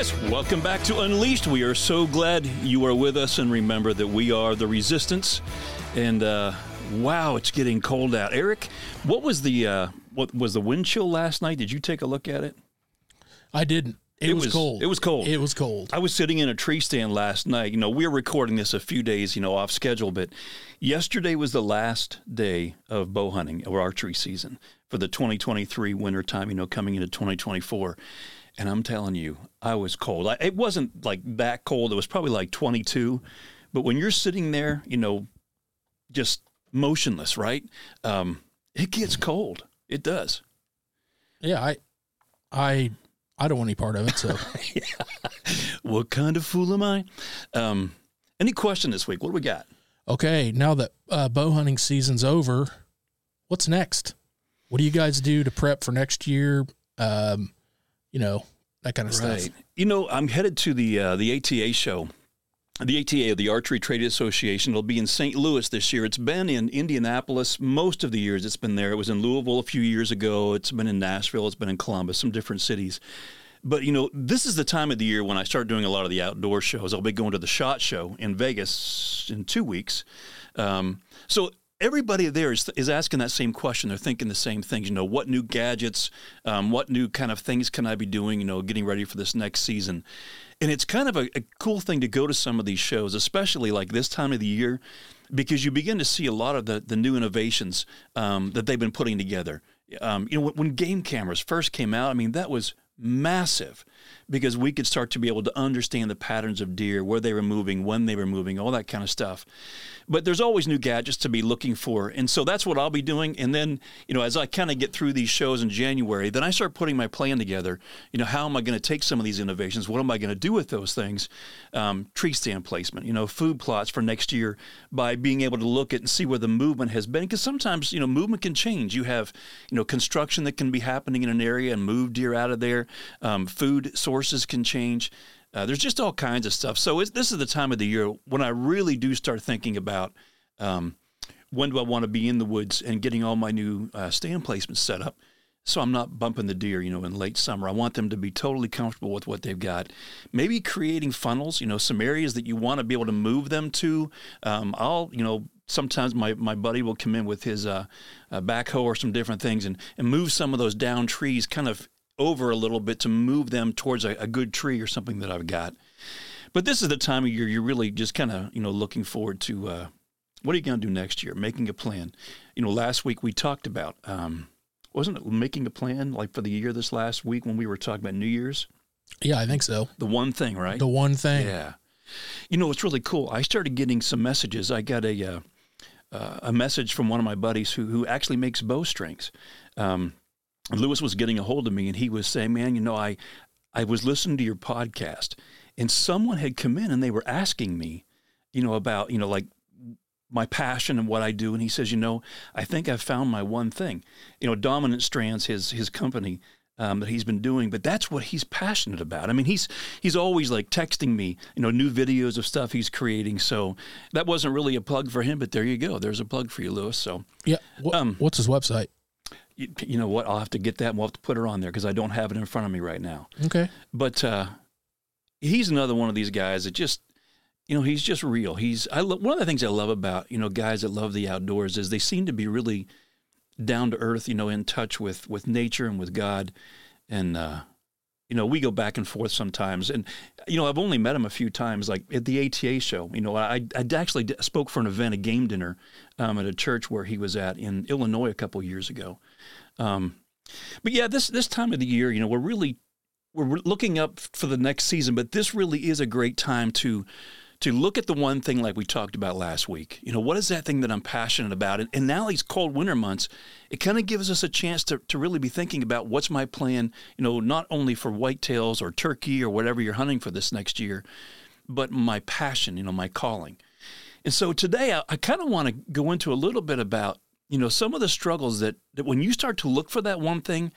guys, welcome back to Unleashed. We are so glad you are with us, and remember that we are the resistance. And wow, it's getting cold out. Eric, what was the wind chill last night? Did you take a look at it? I didn't. It was cold. It was cold. It was cold. I was sitting in a tree stand last night. You know, we're recording this a few days, off schedule, but yesterday was the last day of bow hunting or archery season for the 2023 wintertime, coming into 2024. And I'm telling you, I was cold. It wasn't like that cold. It was probably like 22. But when you're sitting there, just motionless, right? It gets cold. It does. Yeah, I don't want any part of it, so. Yeah. What kind of fool am I? Any question this week? What do we got? Okay, now that bow hunting season's over, what's next? What do you guys do to prep for next year? That kind of stuff. I'm headed to the ATA show. The ATA, the Archery Trade Association, will be in St. Louis this year. It's been in Indianapolis most of the years it's been there. It was in Louisville a few years ago. It's been in Nashville. It's been in Columbus, some different cities. But, this is the time of the year when I start doing a lot of the outdoor shows. I'll be going to the Shot Show in Vegas in 2 weeks. So everybody there is asking that same question. They're thinking the same things. What new gadgets, what new kind of things can I be doing, getting ready for this next season? And it's kind of a cool thing to go to some of these shows, especially like this time of the year, because you begin to see a lot of the new innovations that they've been putting together. When game cameras first came out, that was massive, because we could start to be able to understand the patterns of deer, where they were moving, when they were moving, all that kind of stuff. But there's always new gadgets to be looking for. And so that's what I'll be doing. And then, as I kind of get through these shows in January, then I start putting my plan together. How am I going to take some of these innovations? What am I going to do with those things? Tree stand placement, food plots for next year, by being able to look at and see where the movement has been. Because sometimes, movement can change. You have, construction that can be happening in an area and move deer out of there. Food sources can change. There's just all kinds of stuff. So this is the time of the year when I really do start thinking about when do I want to be in the woods and getting all my new stand placements set up, so I'm not bumping the deer, in late summer. I want them to be totally comfortable with what they've got. Maybe creating funnels, some areas that you want to be able to move them to. Sometimes my buddy will come in with his backhoe or some different things and move some of those down trees kind of over a little bit to move them towards a good tree or something that I've got. But this is the time of year you're really just kind of, looking forward to what are you going to do next year, making a plan. Last week we talked about, wasn't it making a plan like for the year this last week when we were talking about New Year's? Yeah, I think so. The one thing, right? The one thing. Yeah. It's really cool. I started getting some messages. I got a message from one of my buddies who actually makes bowstrings. Lewis was getting a hold of me, and he was saying, man, I was listening to your podcast, and someone had come in and they were asking me, about, like my passion and what I do. And he says, I think I've found my one thing, Dominant Strands, his company that he's been doing, but that's what he's passionate about. He's always like texting me, new videos of stuff he's creating. So that wasn't really a plug for him, but there you go. There's a plug for you, Lewis. So yeah. What's his website? You know what? I'll have to get that, and we'll have to put her on there because I don't have it in front of me right now. Okay. But he's another one of these guys that just, he's just real. One of the things I love about, guys that love the outdoors is they seem to be really down to earth, in touch with nature and with God. And, we go back and forth sometimes. And, I've only met him a few times, like at the ATA show. I actually spoke for an event, a game dinner at a church where he was at in Illinois a couple years ago. But yeah, this time of the year, we're looking up for the next season, but this really is a great time to look at the one thing like we talked about last week. What is that thing that I'm passionate about? And now these cold winter months, it kind of gives us a chance to really be thinking about what's my plan, not only for whitetails or turkey or whatever you're hunting for this next year, but my passion, my calling. And so today I kind of want to go into a little bit about, some of the struggles that when you start to look for that one thing,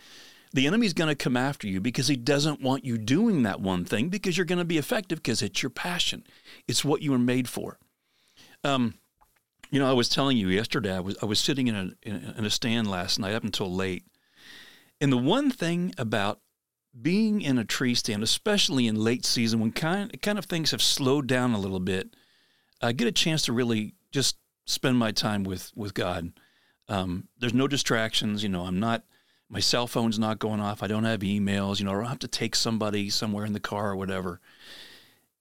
the enemy's going to come after you because he doesn't want you doing that one thing, because you're going to be effective because it's your passion. It's what you were made for. I was telling you yesterday, I was sitting in a stand last night up until late. And the one thing about being in a tree stand, especially in late season when kind of things have slowed down a little bit, I get a chance to really just spend my time with God. There's no distractions. You know, I'm not, my cell phone's not going off. I don't have emails, you know, or I don't have to take somebody somewhere in the car or whatever.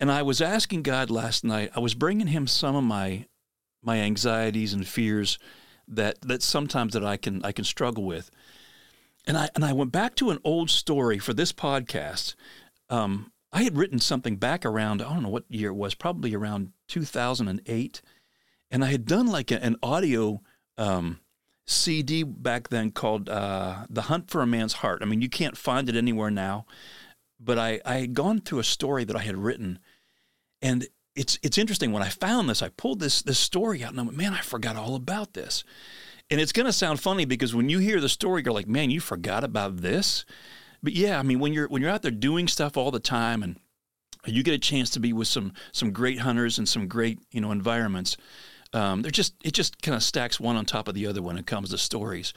And I was asking God last night, I was bringing him some of my anxieties and fears that sometimes that I can struggle with. And I went back to an old story for this podcast. I had written something back around, I don't know what year it was, probably around 2008. And I had done like an audio CD back then called The Hunt for a Man's Heart. I mean, you can't find it anywhere now. But I had gone through a story that I had written. And it's interesting. When I found this, I pulled this story out and I went, man, I forgot all about this. And it's going to sound funny because when you hear the story, you're like, man, you forgot about this. But yeah, I mean, when you're out there doing stuff all the time and you get a chance to be with some great hunters and some great, you know, environments, it just kind of stacks one on top of the other when it comes to stories.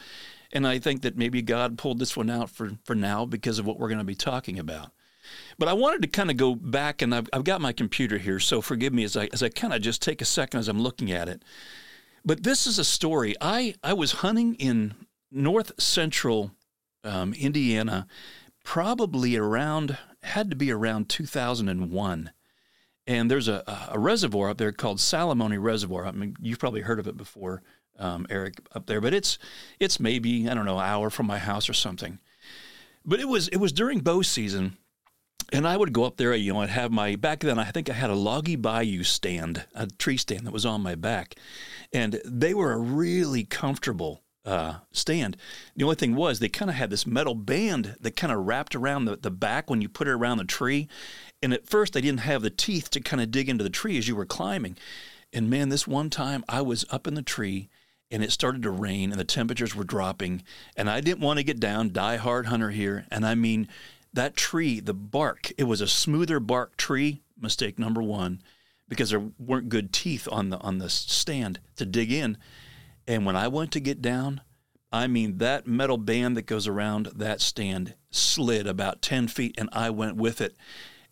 And I think that maybe God pulled this one out for now because of what we're going to be talking about. But I wanted to kind of go back, and I've got my computer here, so forgive me as I kind of just take a second as I'm looking at it. But this is a story. I was hunting in north central Indiana probably had to be around 2001. And there's a reservoir up there called Salamonie Reservoir. I mean, you've probably heard of it before, Eric, up there. But it's maybe, I don't know, an hour from my house or something. But it was during bow season. And I would go up there, you know, I'd have back then I think I had a Loggy Bayou stand, a tree stand that was on my back. And they were a really comfortable stand. The only thing was they kind of had this metal band that kind of wrapped around the back when you put it around the tree. And at first they didn't have the teeth to kind of dig into the tree as you were climbing. And man, this one time I was up in the tree and it started to rain and the temperatures were dropping. And I didn't want to get down, die hard hunter here. And I mean, that tree, the bark, it was a smoother bark tree, mistake number one, because there weren't good teeth on the stand to dig in. And when I went to get down, I mean, that metal band that goes around that stand slid about 10 feet, and I went with it.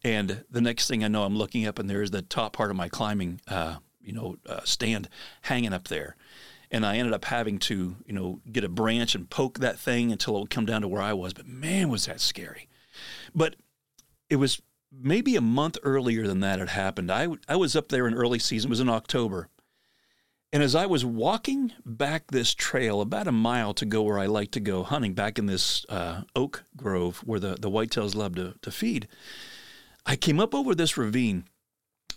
And the next thing I know, I'm looking up, and there's the top part of my climbing stand hanging up there. And I ended up having to, you know, get a branch and poke that thing until it would come down to where I was. But, man, was that scary. But it was maybe a month earlier than that had happened. I was up there in early season. It was in October. And as I was walking back this trail, about a mile to go where I like to go hunting, back in this oak grove where the whitetails love to feed, I came up over this ravine.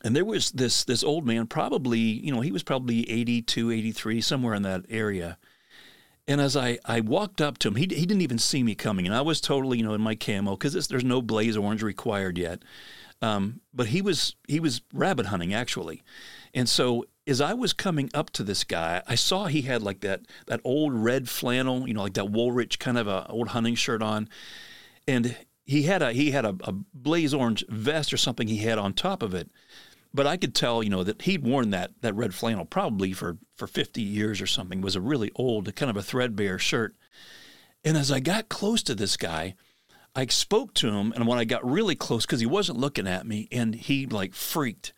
And there was this old man, probably, you know, he was probably 82, 83, somewhere in that area. And as I walked up to him, he didn't even see me coming. And I was totally, you know, in my camo because there's no blaze orange required yet. But he was rabbit hunting, actually. And so as I was coming up to this guy, I saw he had like that old red flannel, you know, like that Woolrich kind of a old hunting shirt on. And he had a blaze orange vest or something he had on top of it. But I could tell, you know, that he'd worn that red flannel probably for 50 years or something. It was a really old, kind of a threadbare shirt. And as I got close to this guy, I spoke to him. And when I got really close, because he wasn't looking at me, and he like freaked.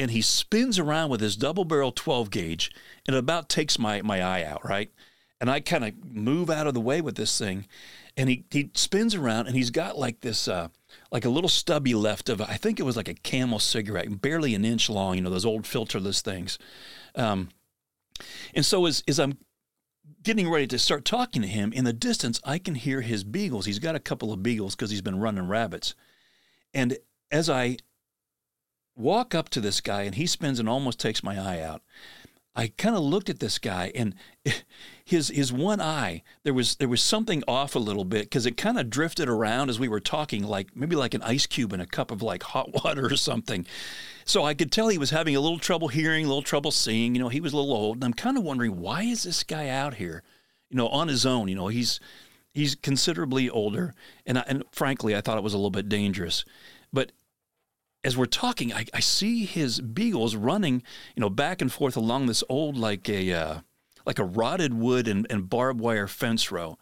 And he spins around with his double barrel 12 gauge and it about takes my eye out, right? And I kind of move out of the way with this thing. And he spins around and he's got like this, like a little stubby left of, I think it was like a Camel cigarette, barely an inch long, you know, those old filterless things. And so as I'm getting ready to start talking to him, in the distance, I can hear his beagles. He's got a couple of beagles because he's been running rabbits. And as I walk up to this guy and he spins and almost takes my eye out, I kind of looked at this guy, and his one eye, there was something off a little bit because it kind of drifted around as we were talking, like maybe like an ice cube in a cup of like hot water or something. So I could tell he was having a little trouble hearing, a little trouble seeing. You know, he was a little old, and I'm kind of wondering, why is this guy out here, you know, on his own? You know, he's considerably older, and frankly, I thought it was a little bit dangerous, but. As we're talking, I see his beagles running, you know, back and forth along this old, like a rotted wood and barbed wire fence row.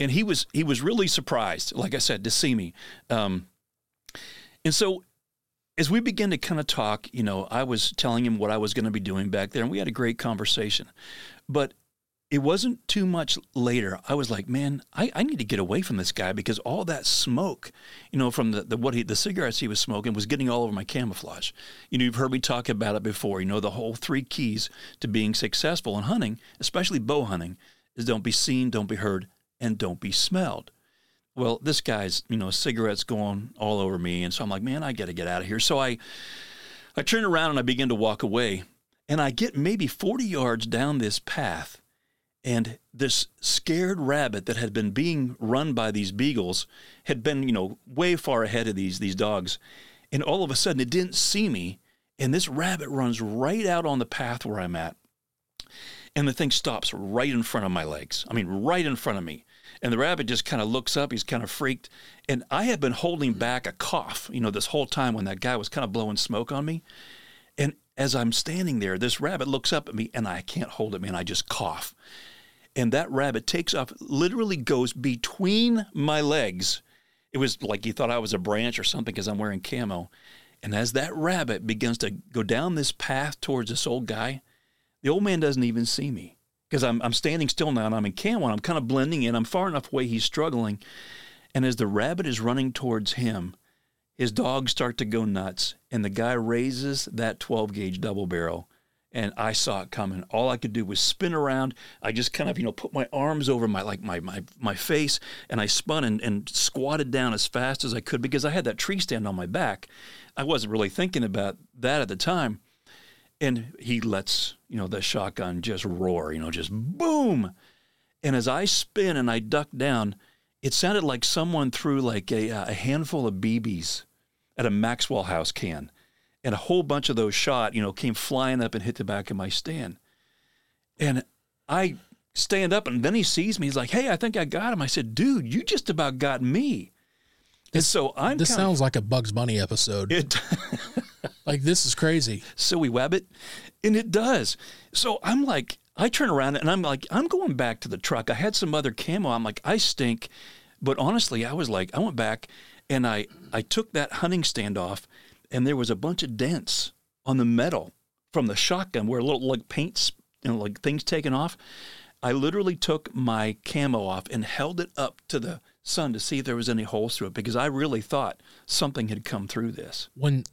And he was really surprised, like I said, to see me. And so as we began to kind of talk, you know, I was telling him what I was going to be doing back there, and we had a great conversation. But it wasn't too much later, I was like, man, I need to get away from this guy, because all that smoke, you know, from the cigarettes he was smoking was getting all over my camouflage. You know, you've heard me talk about it before, you know, the whole 3 keys to being successful in hunting, especially bow hunting, is don't be seen, don't be heard, and don't be smelled. Well, this guy's, you know, cigarettes going all over me. And so I'm like, man, I got to get out of here. So I turn around and I begin to walk away, and I get maybe 40 yards down this path. And this scared rabbit that had been being run by these beagles had been, you know, way far ahead of these dogs. And all of a sudden, it didn't see me. And this rabbit runs right out on the path where I'm at. And the thing stops right in front of my legs. I mean, right in front of me. And the rabbit just kind of looks up. He's kind of freaked. And I had been holding back a cough, you know, this whole time when that guy was kind of blowing smoke on me. And as I'm standing there, this rabbit looks up at me, and I can't hold it, man. I just cough. And that rabbit takes off, literally goes between my legs. It was like he thought I was a branch or something, because I'm wearing camo. And as that rabbit begins to go down this path towards this old guy, the old man doesn't even see me, because I'm standing still now, and I'm in camo, and I'm kind of blending in. I'm far enough away, he's struggling. And as the rabbit is running towards him, his dogs start to go nuts, and the guy raises that 12-gauge double barrel. And I saw it coming. All I could do was spin around. I just kind of, you know, put my arms over my face, and I spun and squatted down as fast as I could, because I had that tree stand on my back. I wasn't really thinking about that at the time. And he lets, you know, the shotgun just roar, you know, just boom. And as I spin and I duck down, it sounded like someone threw like a handful of BBs at a Maxwell House can. And a whole bunch of those shot, you know, came flying up and hit the back of my stand. And I stand up, and then he sees me. He's like, hey, I think I got him. I said, dude, you just about got me. And so I'm This kinda sounds like a Bugs Bunny episode. Like, this is crazy. Silly Wabbit. And it does. So I'm like, I turn around, and I'm like, I'm going back to the truck. I had some other camo. I'm like, I stink. But honestly, I was like, I went back, and I took that hunting stand off. And there was a bunch of dents on the metal from the shotgun where little like paints and, you know, like things taken off. I literally took my camo off and held it up to the sun to see if there was any holes through it, because I really thought something had come through this. When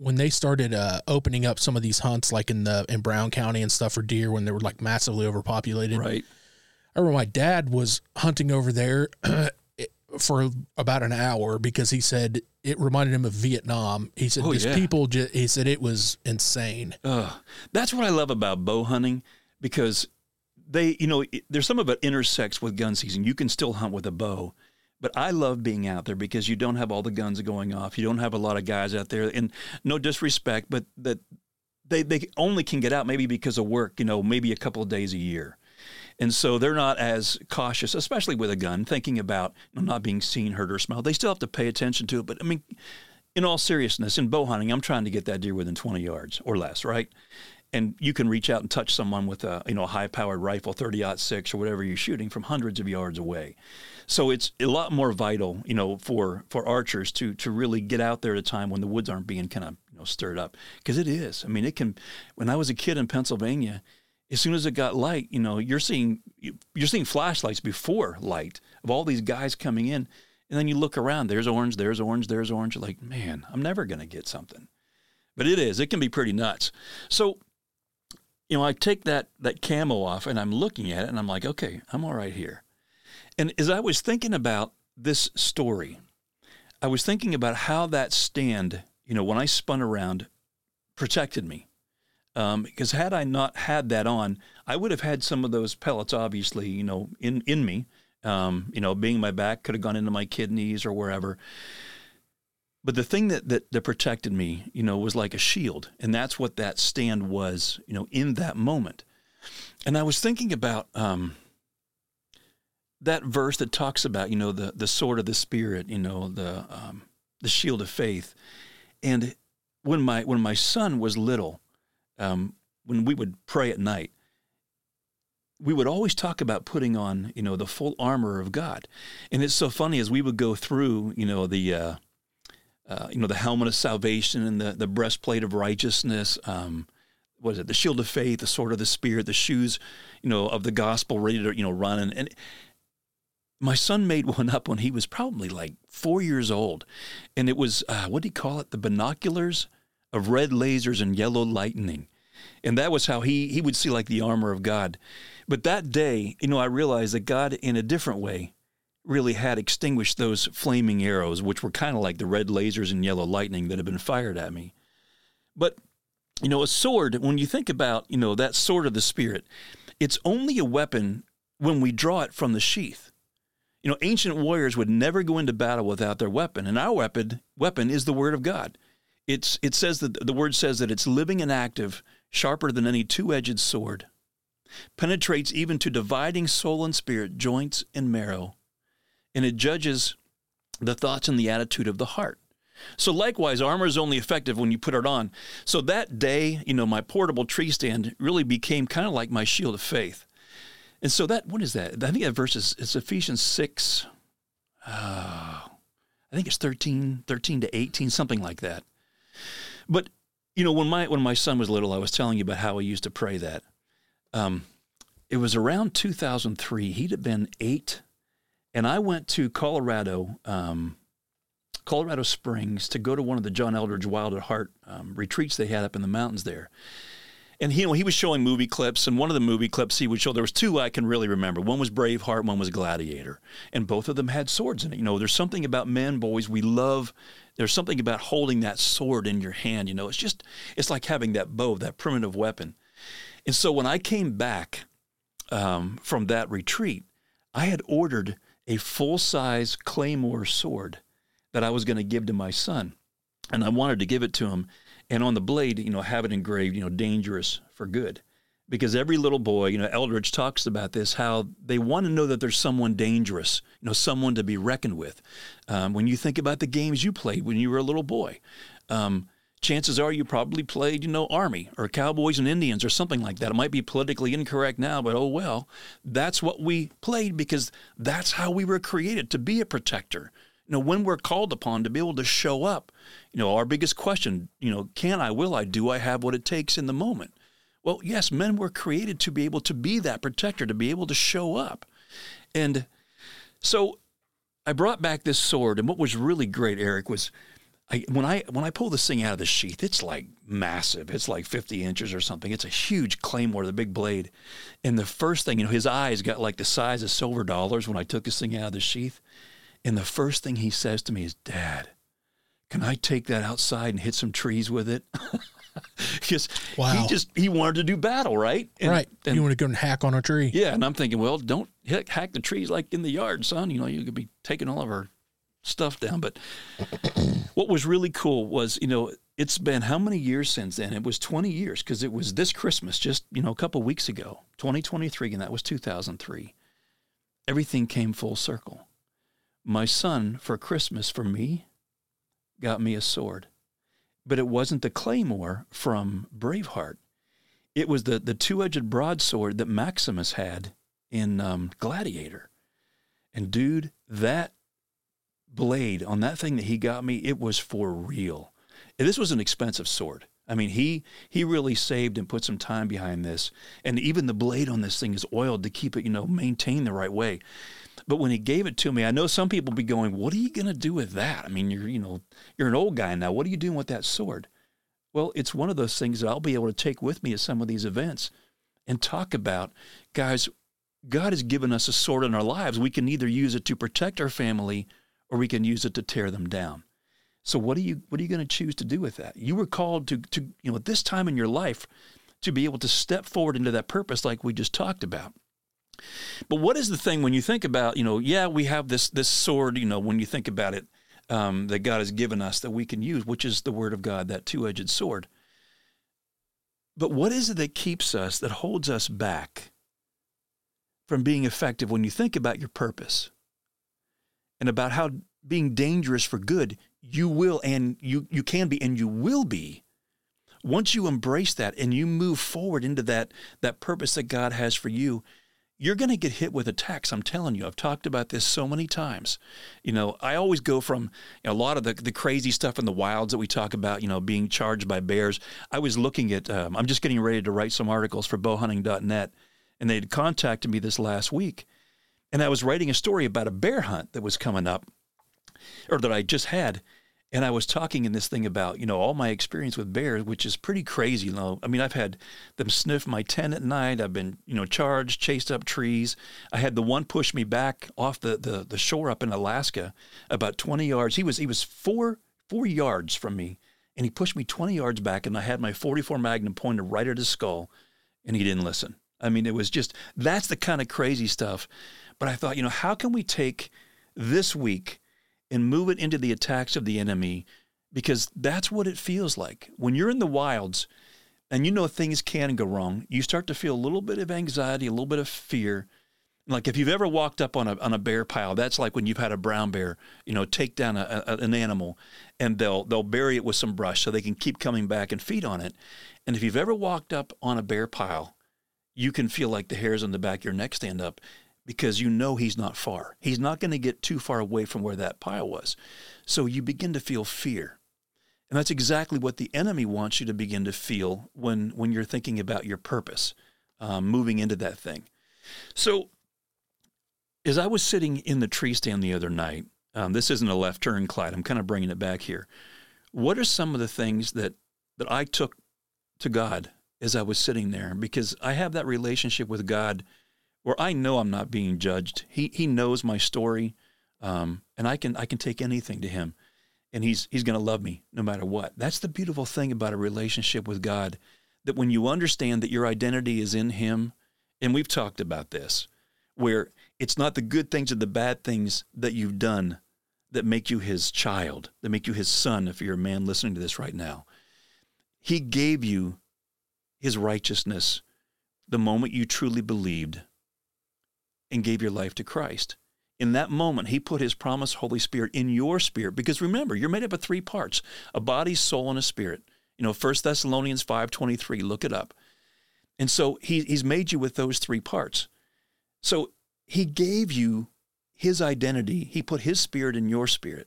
they started opening up some of these hunts, like in Brown County and stuff for deer, when they were like massively overpopulated. Right. I remember my dad was hunting over there for about an hour, because he said it reminded him of Vietnam. He said, he said it was insane. That's what I love about bow hunting, because they, you know, there's some of it intersects with gun season. You can still hunt with a bow, but I love being out there because you don't have all the guns going off. You don't have a lot of guys out there, and no disrespect, but that they only can get out maybe because of work, you know, maybe a couple of days a year. And so they're not as cautious, especially with a gun, thinking about not being seen, heard, or smelled. They still have to pay attention to it. But, I mean, in all seriousness, in bow hunting, I'm trying to get that deer within 20 yards or less, right? And you can reach out and touch someone with a, you know, high-powered rifle, 30-06 or whatever you're shooting, from hundreds of yards away. So it's a lot more vital, you know, for archers to really get out there at a time when the woods aren't being kind of, you know, stirred up. Because it is. I mean, it can – when I was a kid in Pennsylvania – as soon as it got light, you know, you're seeing flashlights before light of all these guys coming in. And then you look around, there's orange, there's orange, there's orange. You're like, man, I'm never going to get something. But it can be pretty nuts. So, you know, I take that camo off, and I'm looking at it, and I'm like, okay, I'm all right here. And as I was thinking about this story, I was thinking about how that stand, you know, when I spun around, protected me. Because had I not had that on, I would have had some of those pellets, obviously, you know, in me, you know, being my back, could have gone into my kidneys or wherever. But the thing that protected me, you know, was like a shield. And that's what that stand was, you know, in that moment. And I was thinking about that verse that talks about, you know, the sword of the Spirit, you know, the shield of faith. And when my son was little, when we would pray at night, we would always talk about putting on, you know, the full armor of God. And it's so funny as we would go through, the helmet of salvation and the breastplate of righteousness, the shield of faith, the sword of the spirit, the shoes, of the gospel, ready to, run. And my son made one up when he was probably like 4 years old. And it was, what did he call it? The binoculars of red lasers and yellow lightning. And that was how he would see like the armor of God. But that day, I realized that God in a different way really had extinguished those flaming arrows, which were kind of like the red lasers and yellow lightning that had been fired at me. But, a sword, when you think about, that sword of the Spirit, it's only a weapon when we draw it from the sheath. Ancient warriors would never go into battle without their weapon, and our weapon is the Word of God. It says that the Word says that it's living and active, sharper than any two-edged sword, penetrates even to dividing soul and spirit, joints and marrow, and it judges the thoughts and the attitude of the heart. So likewise, armor is only effective when you put it on. So that day, my portable tree stand really became kind of like my shield of faith. And so that, what is that? I think that verse is Ephesians 6, I think it's 13 to 18, something like that. But, when my son was little, I was telling you about how he used to pray that. It was around 2003. He'd have been 8. And I went to Colorado Springs to go to one of the John Eldridge Wild at Heart retreats they had up in the mountains there. And he was showing movie clips, and one of the movie clips he would show, there was two I can really remember. One was Braveheart, one was Gladiator, and both of them had swords in it. There's something about men, boys, we love, there's something about holding that sword in your hand. It's like having that bow, that primitive weapon. And so when I came back from that retreat, I had ordered a full-size Claymore sword that I was going to give to my son, and I wanted to give it to him. And on the blade, have it engraved, dangerous for good. Because every little boy, Eldridge talks about this, how they want to know that there's someone dangerous, someone to be reckoned with. When you think about the games you played when you were a little boy, chances are you probably played, Army or Cowboys and Indians or something like that. It might be politically incorrect now, but oh well, that's what we played because that's how we were created, to be a protector. When we're called upon to be able to show up, our biggest question, can I, will I, do I have what it takes in the moment? Well, yes, men were created to be able to be that protector, to be able to show up. And so I brought back this sword, and what was really great, Eric, was when I pull this thing out of the sheath, it's like massive. It's like 50 inches or something. It's a huge Claymore, the big blade. And the first thing, his eyes got like the size of silver dollars when I took this thing out of the sheath. And the first thing he says to me is, "Dad, can I take that outside and hit some trees with it?" Because wow. he wanted to do battle, right? And you want to go and hack on a tree. Yeah, and I'm thinking, well, don't hack the trees like in the yard, son. You could be taking all of our stuff down. But what was really cool was, it's been how many years since then? It was 20 years because it was this Christmas, just, a couple weeks ago, 2023, and that was 2003. Everything came full circle. My son, for Christmas, for me, got me a sword. But it wasn't the Claymore from Braveheart. It was the two-edged broadsword that Maximus had in Gladiator. And, dude, that blade on that thing that he got me, it was for real. And this was an expensive sword. I mean, he really saved and put some time behind this. And even the blade on this thing is oiled to keep it, maintained the right way. But when he gave it to me, I know some people be going, "What are you going to do with that? I mean, you're an old guy now. What are you doing with that sword?" Well, it's one of those things that I'll be able to take with me at some of these events and talk about. Guys, God has given us a sword in our lives. We can either use it to protect our family or we can use it to tear them down. So what are you going to choose to do with that? You were called to at this time in your life to be able to step forward into that purpose like we just talked about. But what is the thing when you think about, we have this sword, when you think about it, that God has given us that we can use, which is the Word of God, that two-edged sword. But what is it that keeps us, that holds us back from being effective when you think about your purpose and about how being dangerous for good you will and you can be and you will be once you embrace that and you move forward into that purpose that God has for you? you're going to get hit with attacks. I'm telling you, I've talked about this so many times. You know, I always go from a lot of the crazy stuff in the wilds that we talk about, you know, being charged by bears. I was looking at, I'm just getting ready to write some articles for bowhunting.net, and they'd contacted me this last week. And I was writing a story about a bear hunt that was coming up, or that I just had. And I was talking in this thing about, you know, all my experience with bears, which is pretty crazy. You know, I mean, I've had them sniff my tent at night. I've been, you know, charged, chased up trees. I had the one push me back off the shore up in Alaska about 20 yards. He was four yards from me, and he pushed me 20 yards back, and I had my .44 Magnum pointed right at his skull, and he didn't listen. I mean, it was just, that's the kind of crazy stuff. But I thought, you know, how can we take this week and move it into the attacks of the enemy? Because that's what it feels like. When you're in the wilds and you know things can go wrong, you start to feel a little bit of anxiety, a little bit of fear. Like if you've ever walked up on a bear pile, that's like when you've had a brown bear, you know, take down an animal, and they'll bury it with some brush so they can keep coming back and feed on it. And if you've ever walked up on a bear pile, you can feel like the hairs on the back of your neck stand up, because you know he's not far. He's not going to get too far away from where that pile was. So you begin to feel fear. And that's exactly what the enemy wants you to begin to feel when you're thinking about your purpose, moving into that thing. So as I was sitting in the tree stand the other night, this isn't a left turn, Clyde. I'm kind of bringing it back here. What are some of the things that I took to God as I was sitting there? Because I have that relationship with God where I know I'm not being judged. He knows my story, and I can take anything to him, and he's going to love me no matter what. That's the beautiful thing about a relationship with God, that when you understand that your identity is in him, and we've talked about this, where it's not the good things or the bad things that you've done that make you his child, that make you his son, if you're a man listening to this right now. He gave you his righteousness the moment you truly believed and gave your life to Christ. In that moment, he put his promised Holy Spirit in your spirit. Because remember, you're made up of three parts: a body, soul, and a spirit. You know, 1 Thessalonians 5:23, look it up. And so he's made you with those three parts. So he gave you his identity. He put his spirit in your spirit.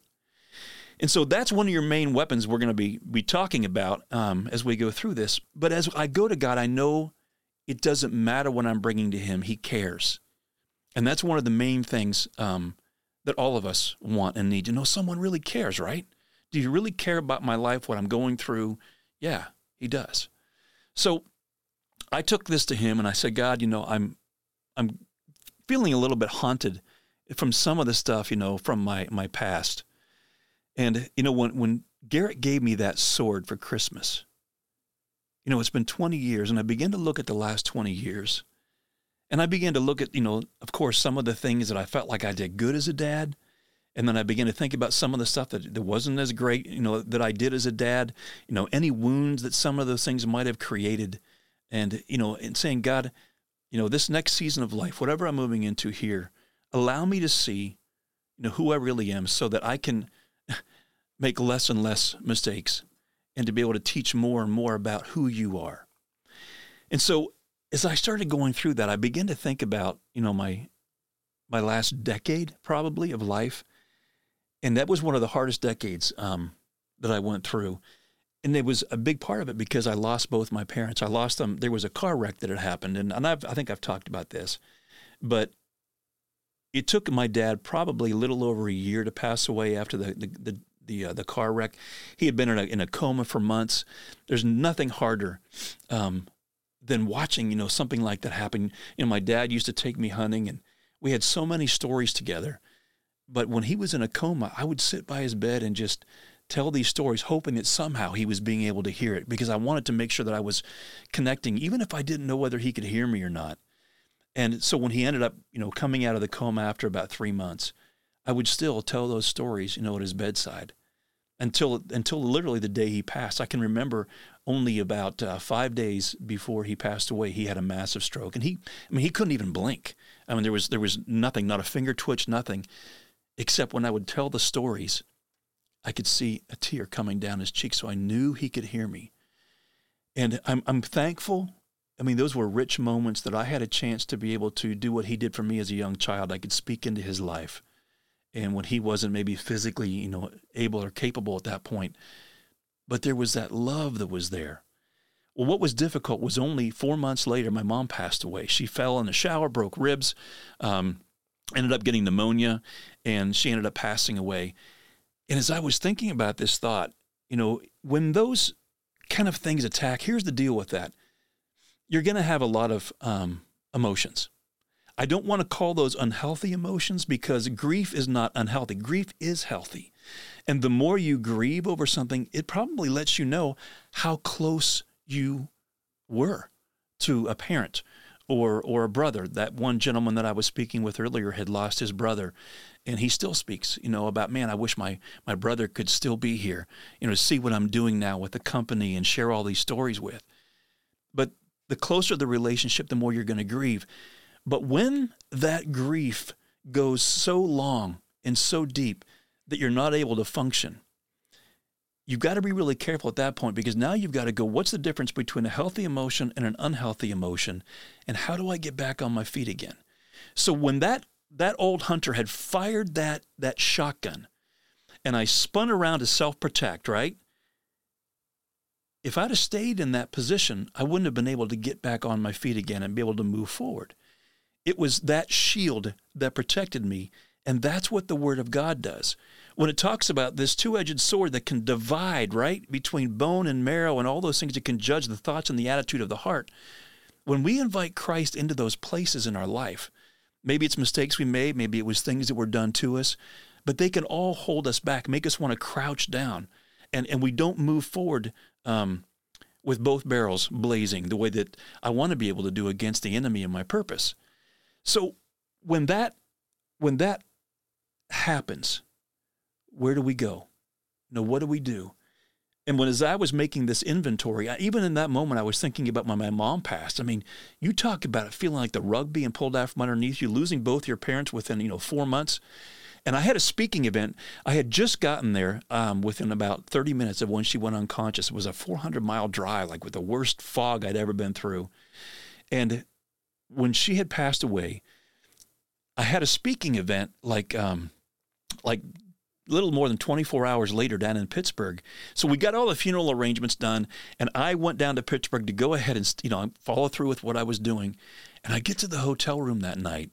And so that's one of your main weapons we're going to be talking about as we go through this. But as I go to God, I know it doesn't matter what I'm bringing to him. He cares. And that's one of the main things that all of us want and need to know. Someone really cares, right? Do you really care about my life, what I'm going through? Yeah, he does. So I took this to him and I said, God, you know, I'm feeling a little bit haunted from some of the stuff, you know, from my past. And, you know, when Garrett gave me that sword for Christmas, you know, it's been 20 years, and I began to look at the last 20 years. And I began to look at, you know, of course, some of the things that I felt like I did good as a dad. And then I began to think about some of the stuff that wasn't as great, you know, that I did as a dad, you know, any wounds that some of those things might have created. And, you know, and saying, God, you know, this next season of life, whatever I'm moving into here, allow me to see, you know, who I really am, so that I can make less and less mistakes and to be able to teach more and more about who you are. And so, as I started going through that, I began to think about, you know, my last decade probably of life. And that was one of the hardest decades that I went through. And it was a big part of it because I lost both my parents. I lost them. There was a car wreck that had happened. And I think I've talked about this, but it took my dad probably a little over a year to pass away after the car wreck. He had been in a coma for months. There's nothing harder than watching, you know, something like that happen. You know, my dad used to take me hunting, and we had so many stories together. But when he was in a coma, I would sit by his bed and just tell these stories, hoping that somehow he was being able to hear it, because I wanted to make sure that I was connecting, even if I didn't know whether he could hear me or not. And so when he ended up, you know, coming out of the coma after about 3 months, I would still tell those stories, you know, at his bedside until literally the day he passed. I can remember only about 5 days before he passed away, he had a massive stroke, and he couldn't even blink. I mean, there was nothing, not a finger twitch, nothing, except when I would tell the stories, I could see a tear coming down his cheek. So I knew he could hear me. And I'm thankful I mean, those were rich moments that I had a chance to be able to do what he did for me as a young child. I could speak into his life. And when he wasn't maybe physically, able or capable at that point, but there was that love that was there. Well, what was difficult was only 4 months later, my mom passed away. She fell in the shower, broke ribs, ended up getting pneumonia, and she ended up passing away. And as I was thinking about this thought, when those kind of things attack, here's the deal with that. You're going to have a lot of emotions. I don't want to call those unhealthy emotions because grief is not unhealthy. Grief is healthy. And the more you grieve over something, it probably lets you know how close you were to a parent or a brother. That one gentleman that I was speaking with earlier had lost his brother, and he still speaks, about, man, I wish my brother could still be here, see what I'm doing now with the company and share all these stories with. But the closer the relationship, the more you're going to grieve. But when that grief goes so long and so deep that you're not able to function, you've got to be really careful at that point, because now you've got to go, what's the difference between a healthy emotion and an unhealthy emotion? And how do I get back on my feet again? So when that old hunter had fired that shotgun and I spun around to self-protect, right? If I'd have stayed in that position, I wouldn't have been able to get back on my feet again and be able to move forward. It was that shield that protected me, and that's what the Word of God does. When it talks about this two-edged sword that can divide, right, between bone and marrow and all those things that can judge the thoughts and the attitude of the heart, when we invite Christ into those places in our life, maybe it's mistakes we made, maybe it was things that were done to us, but they can all hold us back, make us want to crouch down, and we don't move forward with both barrels blazing the way that I want to be able to do against the enemy and my purpose. So when that happens, where do we go? What do we do? And as I was making this inventory, even in that moment, I was thinking about my mom passed. I mean, you talk about it feeling like the rug being pulled out from underneath you, losing both your parents within, 4 months. And I had a speaking event. I had just gotten there within about 30 minutes of when she went unconscious. It was a 400-mile drive, like with the worst fog I'd ever been through. And when she had passed away, I had a speaking event like little more than 24 hours later down in Pittsburgh. So we got all the funeral arrangements done, and I went down to Pittsburgh to go ahead and follow through with what I was doing. And I get to the hotel room that night,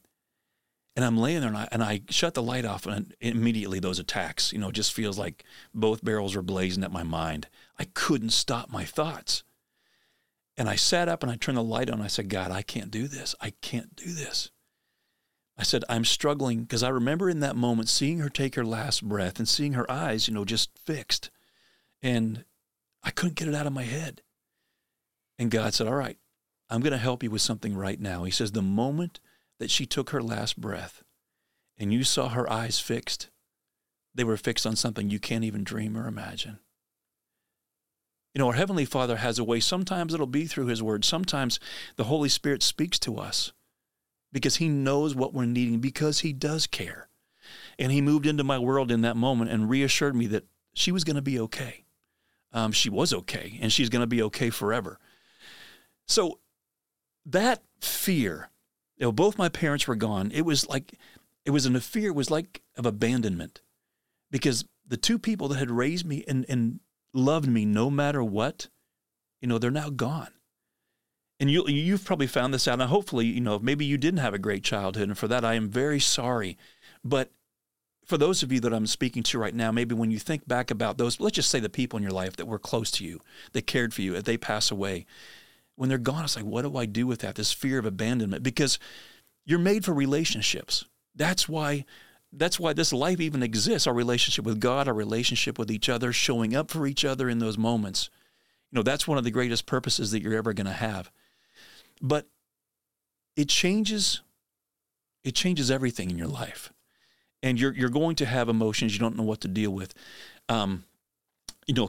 and I'm laying there, and I shut the light off, and immediately those attacks, just feels like both barrels were blazing at my mind. I couldn't stop my thoughts. And I sat up and I turned the light on. I said, God, I can't do this. I can't do this. I said, I'm struggling, because I remember in that moment seeing her take her last breath and seeing her eyes, just fixed. And I couldn't get it out of my head. And God said, all right, I'm going to help you with something right now. He says, the moment that she took her last breath and you saw her eyes fixed, they were fixed on something you can't even dream or imagine. Our Heavenly Father has a way. Sometimes it'll be through His Word. Sometimes the Holy Spirit speaks to us because He knows what we're needing, because He does care. And He moved into my world in that moment and reassured me that she was going to be okay. She was okay, and she's going to be okay forever. So that fear, both my parents were gone. It was like of abandonment, because the two people that had raised me and loved me no matter what, they're now gone. And you've probably found this out. And hopefully, maybe you didn't have a great childhood. And for that, I am very sorry. But for those of you that I'm speaking to right now, maybe when you think back about those, let's just say the people in your life that were close to you, that cared for you, if they pass away, when they're gone, it's like, what do I do with that? This fear of abandonment, because you're made for relationships. That's why this life even exists, our relationship with God, our relationship with each other, showing up for each other in those moments. That's one of the greatest purposes that you're ever going to have. But it changes everything in your life. And you're going to have emotions you don't know what to deal with. A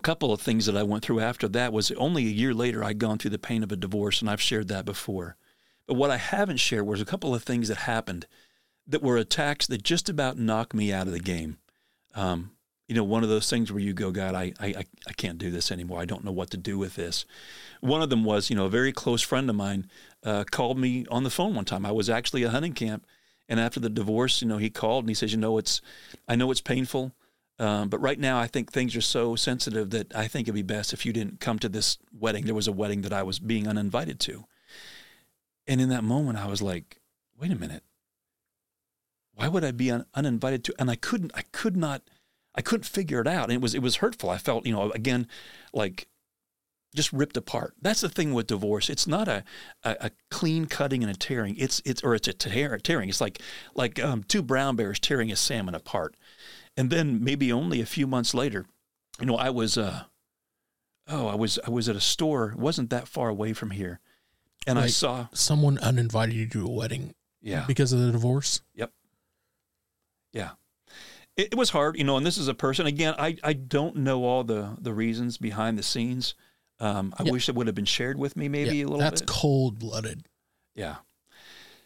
couple of things that I went through after that was only a year later, I'd gone through the pain of a divorce, and I've shared that before. But what I haven't shared was a couple of things that happened that were attacks that just about knocked me out of the game. you know, one of those things where you go, God, I can't do this anymore. I don't know what to do with this. One of them was, you know, a very close friend of mine called me on the phone one time. I was actually at a hunting camp, and after the divorce, you know, he called and he says, you know, I know it's painful, but right now I think things are so sensitive that I think it'd be best if you didn't come to this wedding. There was a wedding that I was being uninvited to. And in that moment, I was like, wait a minute. Why would I be uninvited to? And I couldn't figure it out. And it was hurtful. I felt, you know, again, like just ripped apart. That's the thing with divorce. It's not a clean cutting and a tearing. It's a tearing. It's like two brown bears tearing a salmon apart. And then maybe only a few months later, you know, I was at a store. It wasn't that far away from here. And like I saw someone uninvited you to a wedding. Yeah. Because of the divorce. Yep. Yeah. It was hard, you know, and this is a person, again, I don't know all the reasons behind the scenes. I wish it would have been shared with me maybe a little bit. That's cold-blooded. Yeah.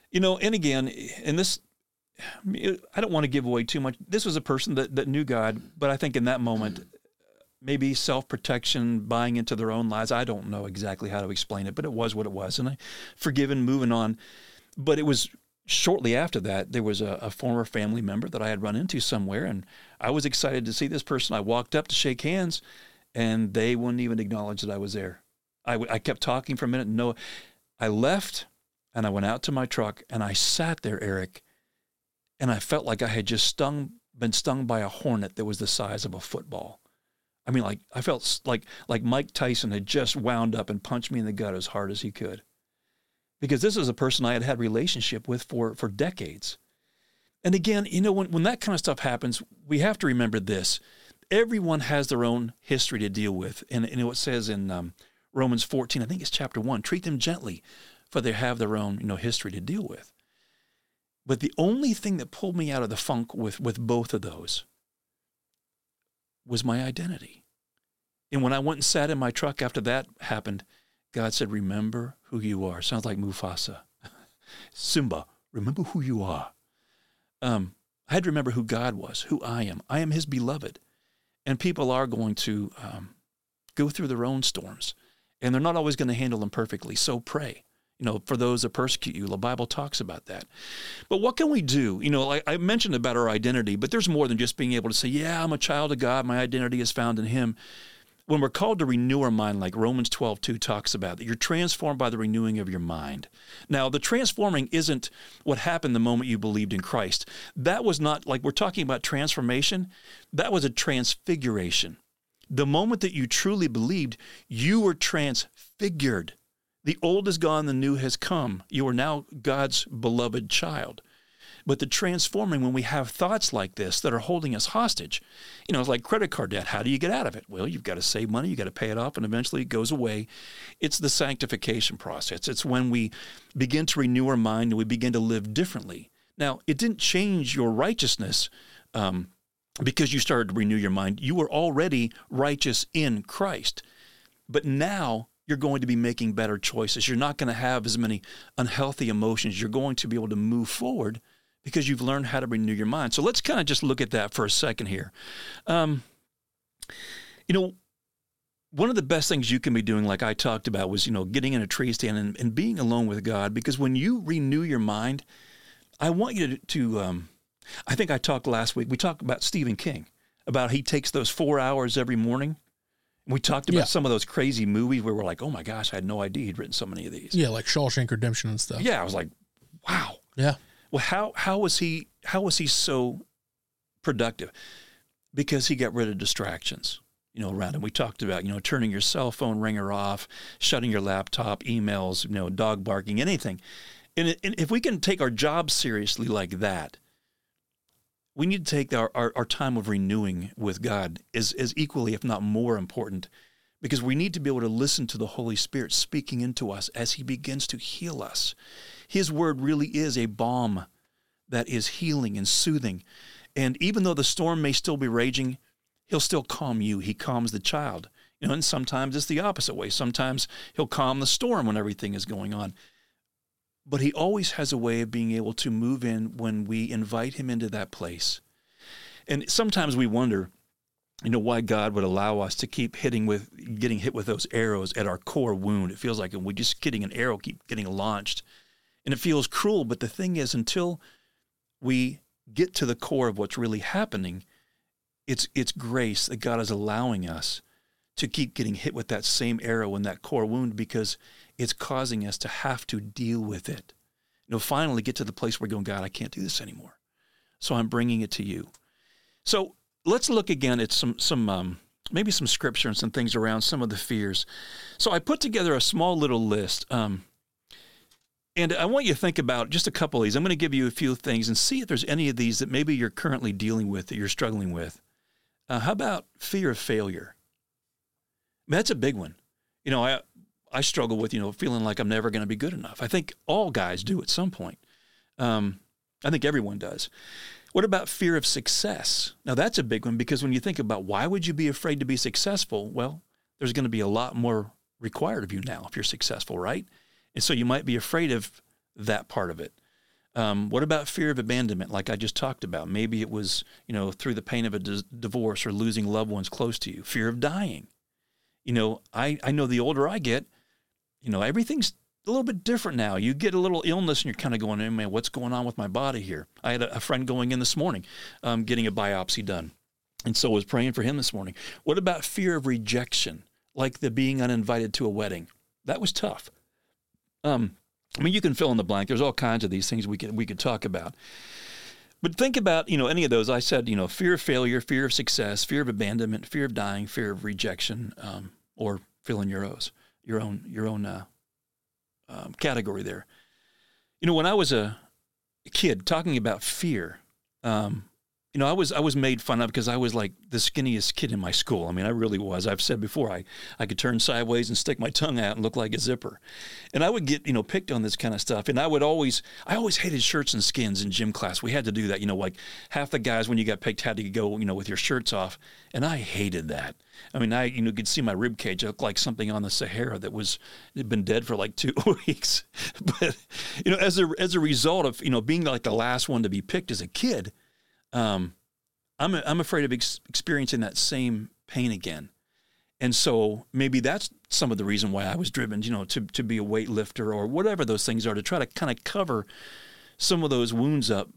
You know, and again, and this, I don't want to give away too much. This was a person that knew God, but I think in that moment, maybe self-protection, buying into their own lies. I don't know exactly how to explain it, but it was what it was. And I forgive and moving on. But it was... Shortly after that, there was a former family member that I had run into somewhere, and I was excited to see this person. I walked up to shake hands, and they wouldn't even acknowledge that I was there. I kept talking for a minute. No, I left, and I went out to my truck, and I sat there, Eric, and I felt like I had just been stung by a hornet that was the size of a football. I mean, like I felt like Mike Tyson had just wound up and punched me in the gut as hard as he could. Because this is a person I had relationship with for decades. And again, you know, when that kind of stuff happens, we have to remember this. Everyone has their own history to deal with. And you know, it says in Romans 14, I think it's chapter 1, treat them gently, for they have their own, you know, history to deal with. But the only thing that pulled me out of the funk with both of those was my identity. And when I went and sat in my truck after that happened, God said, remember who you are. Sounds like Mufasa. Simba, remember who you are. I had to remember who God was, who I am. I am his beloved. And people are going to go through their own storms. And they're not always going to handle them perfectly. So pray, you know, for those that persecute you. The Bible talks about that. But what can we do? You know, like I mentioned about our identity, but there's more than just being able to say, yeah, I'm a child of God. My identity is found in him. When we're called to renew our mind, like Romans 12:2 talks about, that you're transformed by the renewing of your mind. Now, the transforming isn't what happened the moment you believed in Christ. That was not, like we're talking about transformation, that was a transfiguration. The moment that you truly believed, you were transfigured. The old is gone, the new has come. You are now God's beloved child. But the transforming, when we have thoughts like this that are holding us hostage, you know, it's like credit card debt. How do you get out of it? Well, you've got to save money. You've got to pay it off, and eventually it goes away. It's the sanctification process. It's when we begin to renew our mind and we begin to live differently. Now, it didn't change your righteousness because you started to renew your mind. You were already righteous in Christ, but now you're going to be making better choices. You're not going to have as many unhealthy emotions. You're going to be able to move forward because you've learned how to renew your mind. So let's kind of just look at that for a second here. You know, one of the best things you can be doing, like I talked about, was, you know, getting in a tree stand and being alone with God. Because when you renew your mind, I want you to I think I talked last week, we talked about Stephen King, about he takes those 4 hours every morning. We talked about some of those crazy movies where we're like, oh my gosh, I had no idea he'd written so many of these. Yeah, like Shawshank Redemption and stuff. Yeah, I was like, wow. Yeah. Well, how was he so productive? Because he got rid of distractions, you know, around him. We talked about, you know, turning your cell phone ringer off, shutting your laptop, emails, you know, dog barking, anything. And if we can take our job seriously like that, we need to take our time of renewing with God is equally, if not more important, because we need to be able to listen to the Holy Spirit speaking into us as he begins to heal us. His word really is a balm that is healing and soothing. And even though the storm may still be raging, he'll still calm you. He calms the child. You know, and sometimes it's the opposite way. Sometimes he'll calm the storm when everything is going on. But he always has a way of being able to move in when we invite him into that place. And sometimes we wonder, you know, why God would allow us to keep getting hit with those arrows at our core wound. It feels like we're just getting an arrow, keep getting launched. And it feels cruel, but the thing is, until we get to the core of what's really happening, it's grace that God is allowing us to keep getting hit with that same arrow and that core wound, because it's causing us to have to deal with it. You know, finally get to the place where we're going, God, I can't do this anymore. So I'm bringing it to you. So let's look again at maybe some scripture and some things around some of the fears. So I put together a small little list, and I want you to think about just a couple of these. I'm going to give you a few things and see if there's any of these that maybe you're currently dealing with, that you're struggling with. How about fear of failure? I mean, that's a big one. You know, I struggle with, you know, feeling like I'm never going to be good enough. I think all guys do at some point. I think everyone does. What about fear of success? Now, that's a big one, because when you think about why would you be afraid to be successful, well, there's going to be a lot more required of you now if you're successful, right? And so you might be afraid of that part of it. What about fear of abandonment, like I just talked about? Maybe it was, you know, through the pain of a divorce or losing loved ones close to you. Fear of dying. You know, I know the older I get, you know, everything's a little bit different now. You get a little illness and you're kind of going, hey, man, what's going on with my body here? I had a friend going in this morning, getting a biopsy done. And so I was praying for him this morning. What about fear of rejection, like the being uninvited to a wedding? That was tough. I mean, you can fill in the blank. There's all kinds of these things we could talk about. But think about, you know, any of those. I said, you know, fear of failure, fear of success, fear of abandonment, fear of dying, fear of rejection, or fill in your own category there. You know, when I was a kid, talking about fear, you know, I was made fun of because I was like the skinniest kid in my school. I mean, I really was. I've said before, I could turn sideways and stick my tongue out and look like a zipper. And I would get, you know, picked on this kind of stuff. And I always hated shirts and skins in gym class. We had to do that. You know, like half the guys when you got picked had to go, you know, with your shirts off. And I hated that. I mean, I, you know, could see my rib cage. It looked like something on the Sahara that had been dead for like 2 weeks. But, you know, as a result of, you know, being like the last one to be picked as a kid, I'm afraid of experiencing that same pain again. And so maybe that's some of the reason why I was driven, you know, to be a weightlifter or whatever those things are, to try to kind of cover some of those wounds up.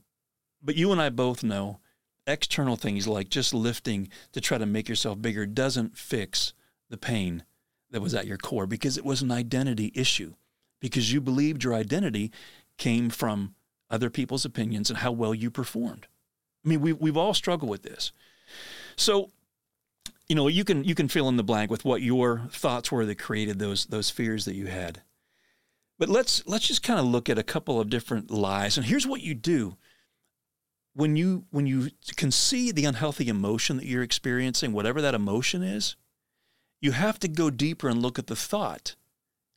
But you and I both know external things like just lifting to try to make yourself bigger doesn't fix the pain that was at your core, because it was an identity issue, because you believed your identity came from other people's opinions and how well you performed. I mean, we've all struggled with this. So, you know, you can fill in the blank with what your thoughts were that created those fears that you had. But let's just kind of look at a couple of different lies. And here's what you do when you can see the unhealthy emotion that you're experiencing, whatever that emotion is. You have to go deeper and look at the thought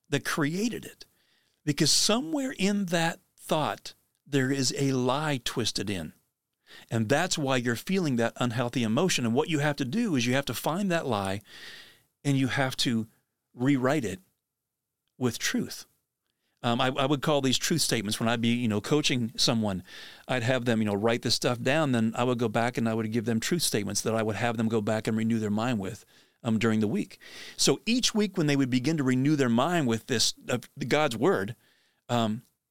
that created it, because somewhere in that thought there is a lie twisted in. And that's why you're feeling that unhealthy emotion. And what you have to do is you have to find that lie and you have to rewrite it with truth. I would call these truth statements. When I'd be, you know, coaching someone, I'd have them, you know, write this stuff down. Then I would go back and I would give them truth statements that I would have them go back and renew their mind with during the week. So each week when they would begin to renew their mind with this, God's word,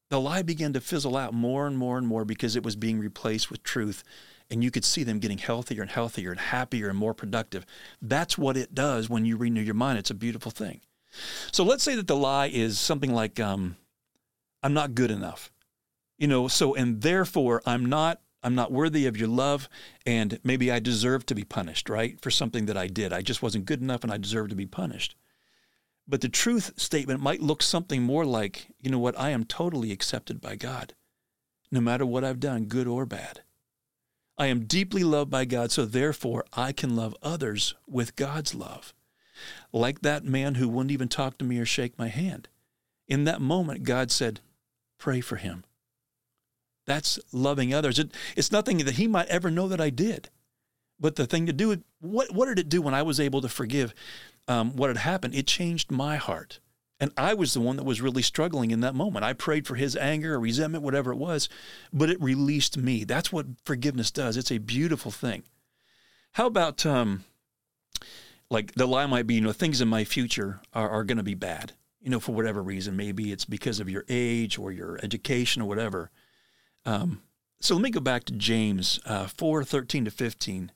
the lie began to fizzle out more and more and more, because it was being replaced with truth, and you could see them getting healthier and healthier and happier and more productive. That's what it does when you renew your mind. It's a beautiful thing. So let's say that the lie is something like, I'm not good enough, you know, so, and therefore I'm not worthy of your love, and maybe I deserve to be punished, right? For something that I did. I just wasn't good enough and I deserve to be punished. But the truth statement might look something more like, you know what, I am totally accepted by God, no matter what I've done, good or bad. I am deeply loved by God, so therefore I can love others with God's love. Like that man who wouldn't even talk to me or shake my hand. In that moment, God said, pray for him. That's loving others. It's nothing that he might ever know that I did. But the thing to do, what did it do when I was able to forgive what had happened? It changed my heart. And I was the one that was really struggling in that moment. I prayed for his anger or resentment, whatever it was, but it released me. That's what forgiveness does. It's a beautiful thing. How about like the lie might be, you know, things in my future are going to be bad, you know, for whatever reason. Maybe it's because of your age or your education or whatever. So let me go back to James 4:13-15.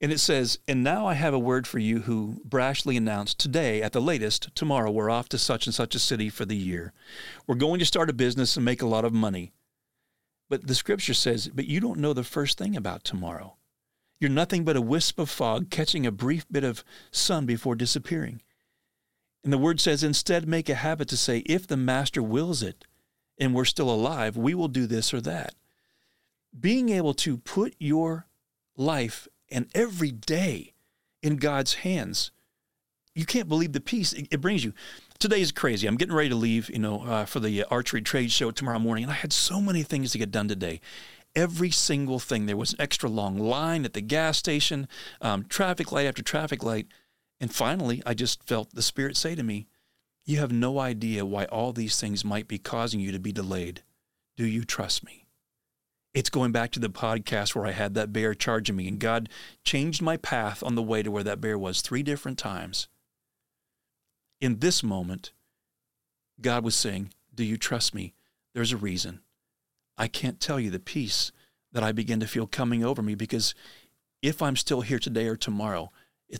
And it says, "And now I have a word for you who brashly announce, today, at the latest, tomorrow, we're off to such and such a city for the year. We're going to start a business and make a lot of money." But the scripture says, "But you don't know the first thing about tomorrow. You're nothing but a wisp of fog catching a brief bit of sun before disappearing." And the word says, "Instead, make a habit to say, if the master wills it, and we're still alive, we will do this or that." Being able to put your life and every day in God's hands, you can't believe the peace it brings you. Today is crazy. I'm getting ready to leave, you know, for the archery trade show tomorrow morning, and I had so many things to get done today. Every single thing. There was an extra long line at the gas station, traffic light after traffic light, and finally, I just felt the Spirit say to me, "You have no idea why all these things might be causing you to be delayed. Do you trust me?" It's going back to the podcast where I had that bear charging me, and God changed my path on the way to where that bear was 3 different times. In this moment, God was saying, "Do you trust me? There's a reason." I can't tell you the peace that I begin to feel coming over me, because if I'm still here today or tomorrow,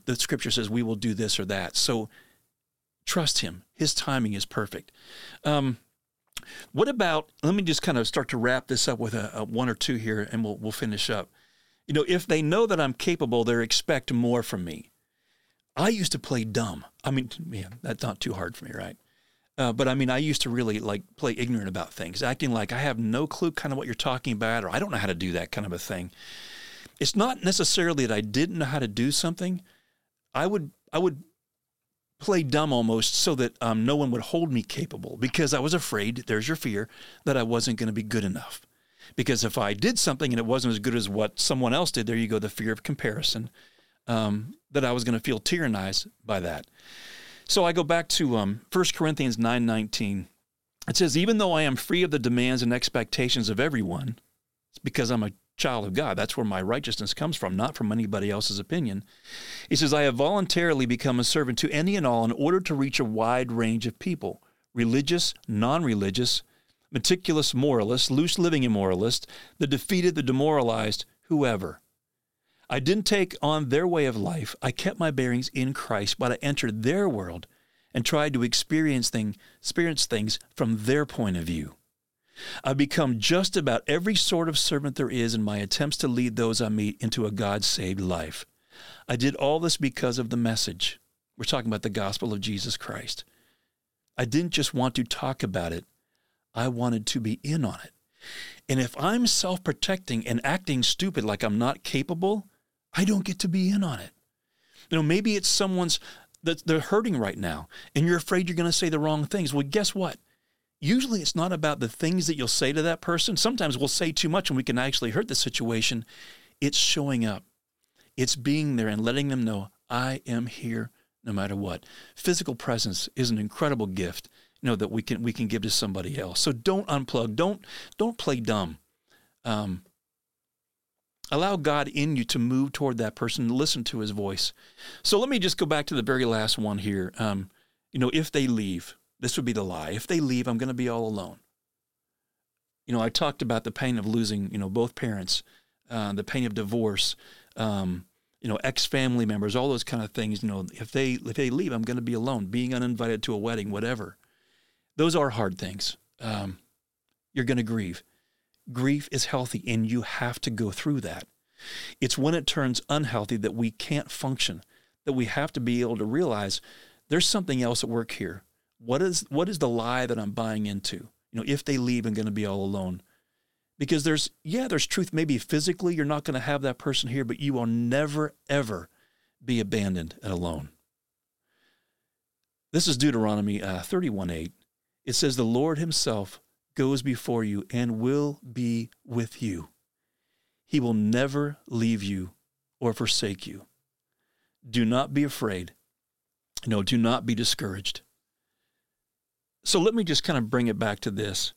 the scripture says we will do this or that. So trust him. His timing is perfect. What about, let me just kind of start to wrap this up with a one or two here, and we'll finish up. You know, if they know that I'm capable, they expect more from me. I used to play dumb. I mean, yeah, that's not too hard for me, right? But I mean, I used to really like play ignorant about things, acting like I have no clue kind of what you're talking about, or I don't know how to do that kind of a thing. It's not necessarily that I didn't know how to do something. I would play dumb almost so that no one would hold me capable, because I was afraid, there's your fear, that I wasn't going to be good enough. Because if I did something and it wasn't as good as what someone else did, there you go, the fear of comparison, that I was going to feel tyrannized by that. So I go back to 1 Corinthians 9:19. It says, "Even though I am free of the demands and expectations of everyone," it's because I'm a child of God. That's where my righteousness comes from, not from anybody else's opinion. He says, "I have voluntarily become a servant to any and all in order to reach a wide range of people, religious, non-religious, meticulous moralists, loose-living immoralists, the defeated, the demoralized, whoever. I didn't take on their way of life. I kept my bearings in Christ, but I entered their world and tried to experience things from their point of view. I've become just about every sort of servant there is in my attempts to lead those I meet into a God-saved life. I did all this because of the message." We're talking about the gospel of Jesus Christ. "I didn't just want to talk about it. I wanted to be in on it. And if I'm self-protecting and acting stupid like I'm not capable, I don't get to be in on it." You know, maybe it's someone's that they're hurting right now, and you're afraid you're going to say the wrong things. Well, guess what? Usually it's not about the things that you'll say to that person. Sometimes we'll say too much and we can actually hurt the situation. It's showing up. It's being there and letting them know, I am here no matter what. Physical presence is an incredible gift, you know, that we can give to somebody else. So don't unplug. Don't play dumb. Allow God in you to move toward that person, listen to his voice. So let me just go back to the very last one here. You know, if they leave, this would be the lie. If they leave, I'm going to be all alone. You know, I talked about the pain of losing, you know, both parents, the pain of divorce, you know, ex-family members, all those kind of things. You know, if they leave, I'm going to be alone, being uninvited to a wedding, whatever. Those are hard things. You're going to grieve. Grief is healthy, and you have to go through that. It's when it turns unhealthy that we can't function, that we have to be able to realize there's something else at work here. What is the lie that I'm buying into? You know, if they leave, I'm going to be all alone. Because there's truth. Maybe physically you're not going to have that person here, but you will never, ever be abandoned and alone. This is Deuteronomy 31:8. It says, "The Lord himself goes before you and will be with you. He will never leave you or forsake you. Do not be afraid. No, do not be discouraged." So let me just kind of bring it back to this.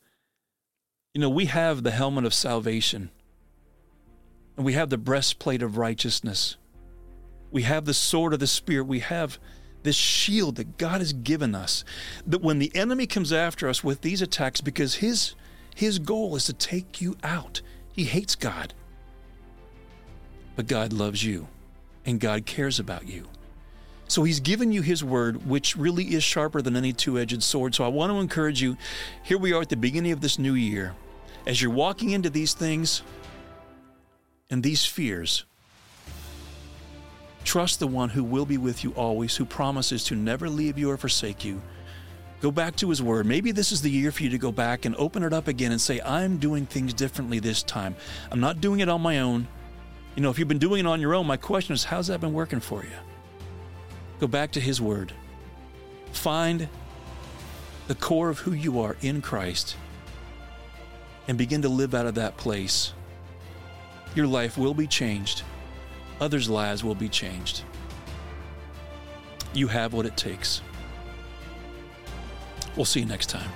You know, we have the helmet of salvation, and we have the breastplate of righteousness. We have the sword of the Spirit. We have this shield that God has given us, that when the enemy comes after us with these attacks, because his goal is to take you out. He hates God. But God loves you, and God cares about you. So he's given you his word, which really is sharper than any two-edged sword. So I want to encourage you, here we are at the beginning of this new year. As you're walking into these things and these fears, trust the one who will be with you always, who promises to never leave you or forsake you. Go back to his word. Maybe this is the year for you to go back and open it up again and say, I'm doing things differently this time. I'm not doing it on my own. You know, if you've been doing it on your own, my question is, how's that been working for you? Go back to his word. Find the core of who you are in Christ and begin to live out of that place. Your life will be changed. Others' lives will be changed. You have what it takes. We'll see you next time.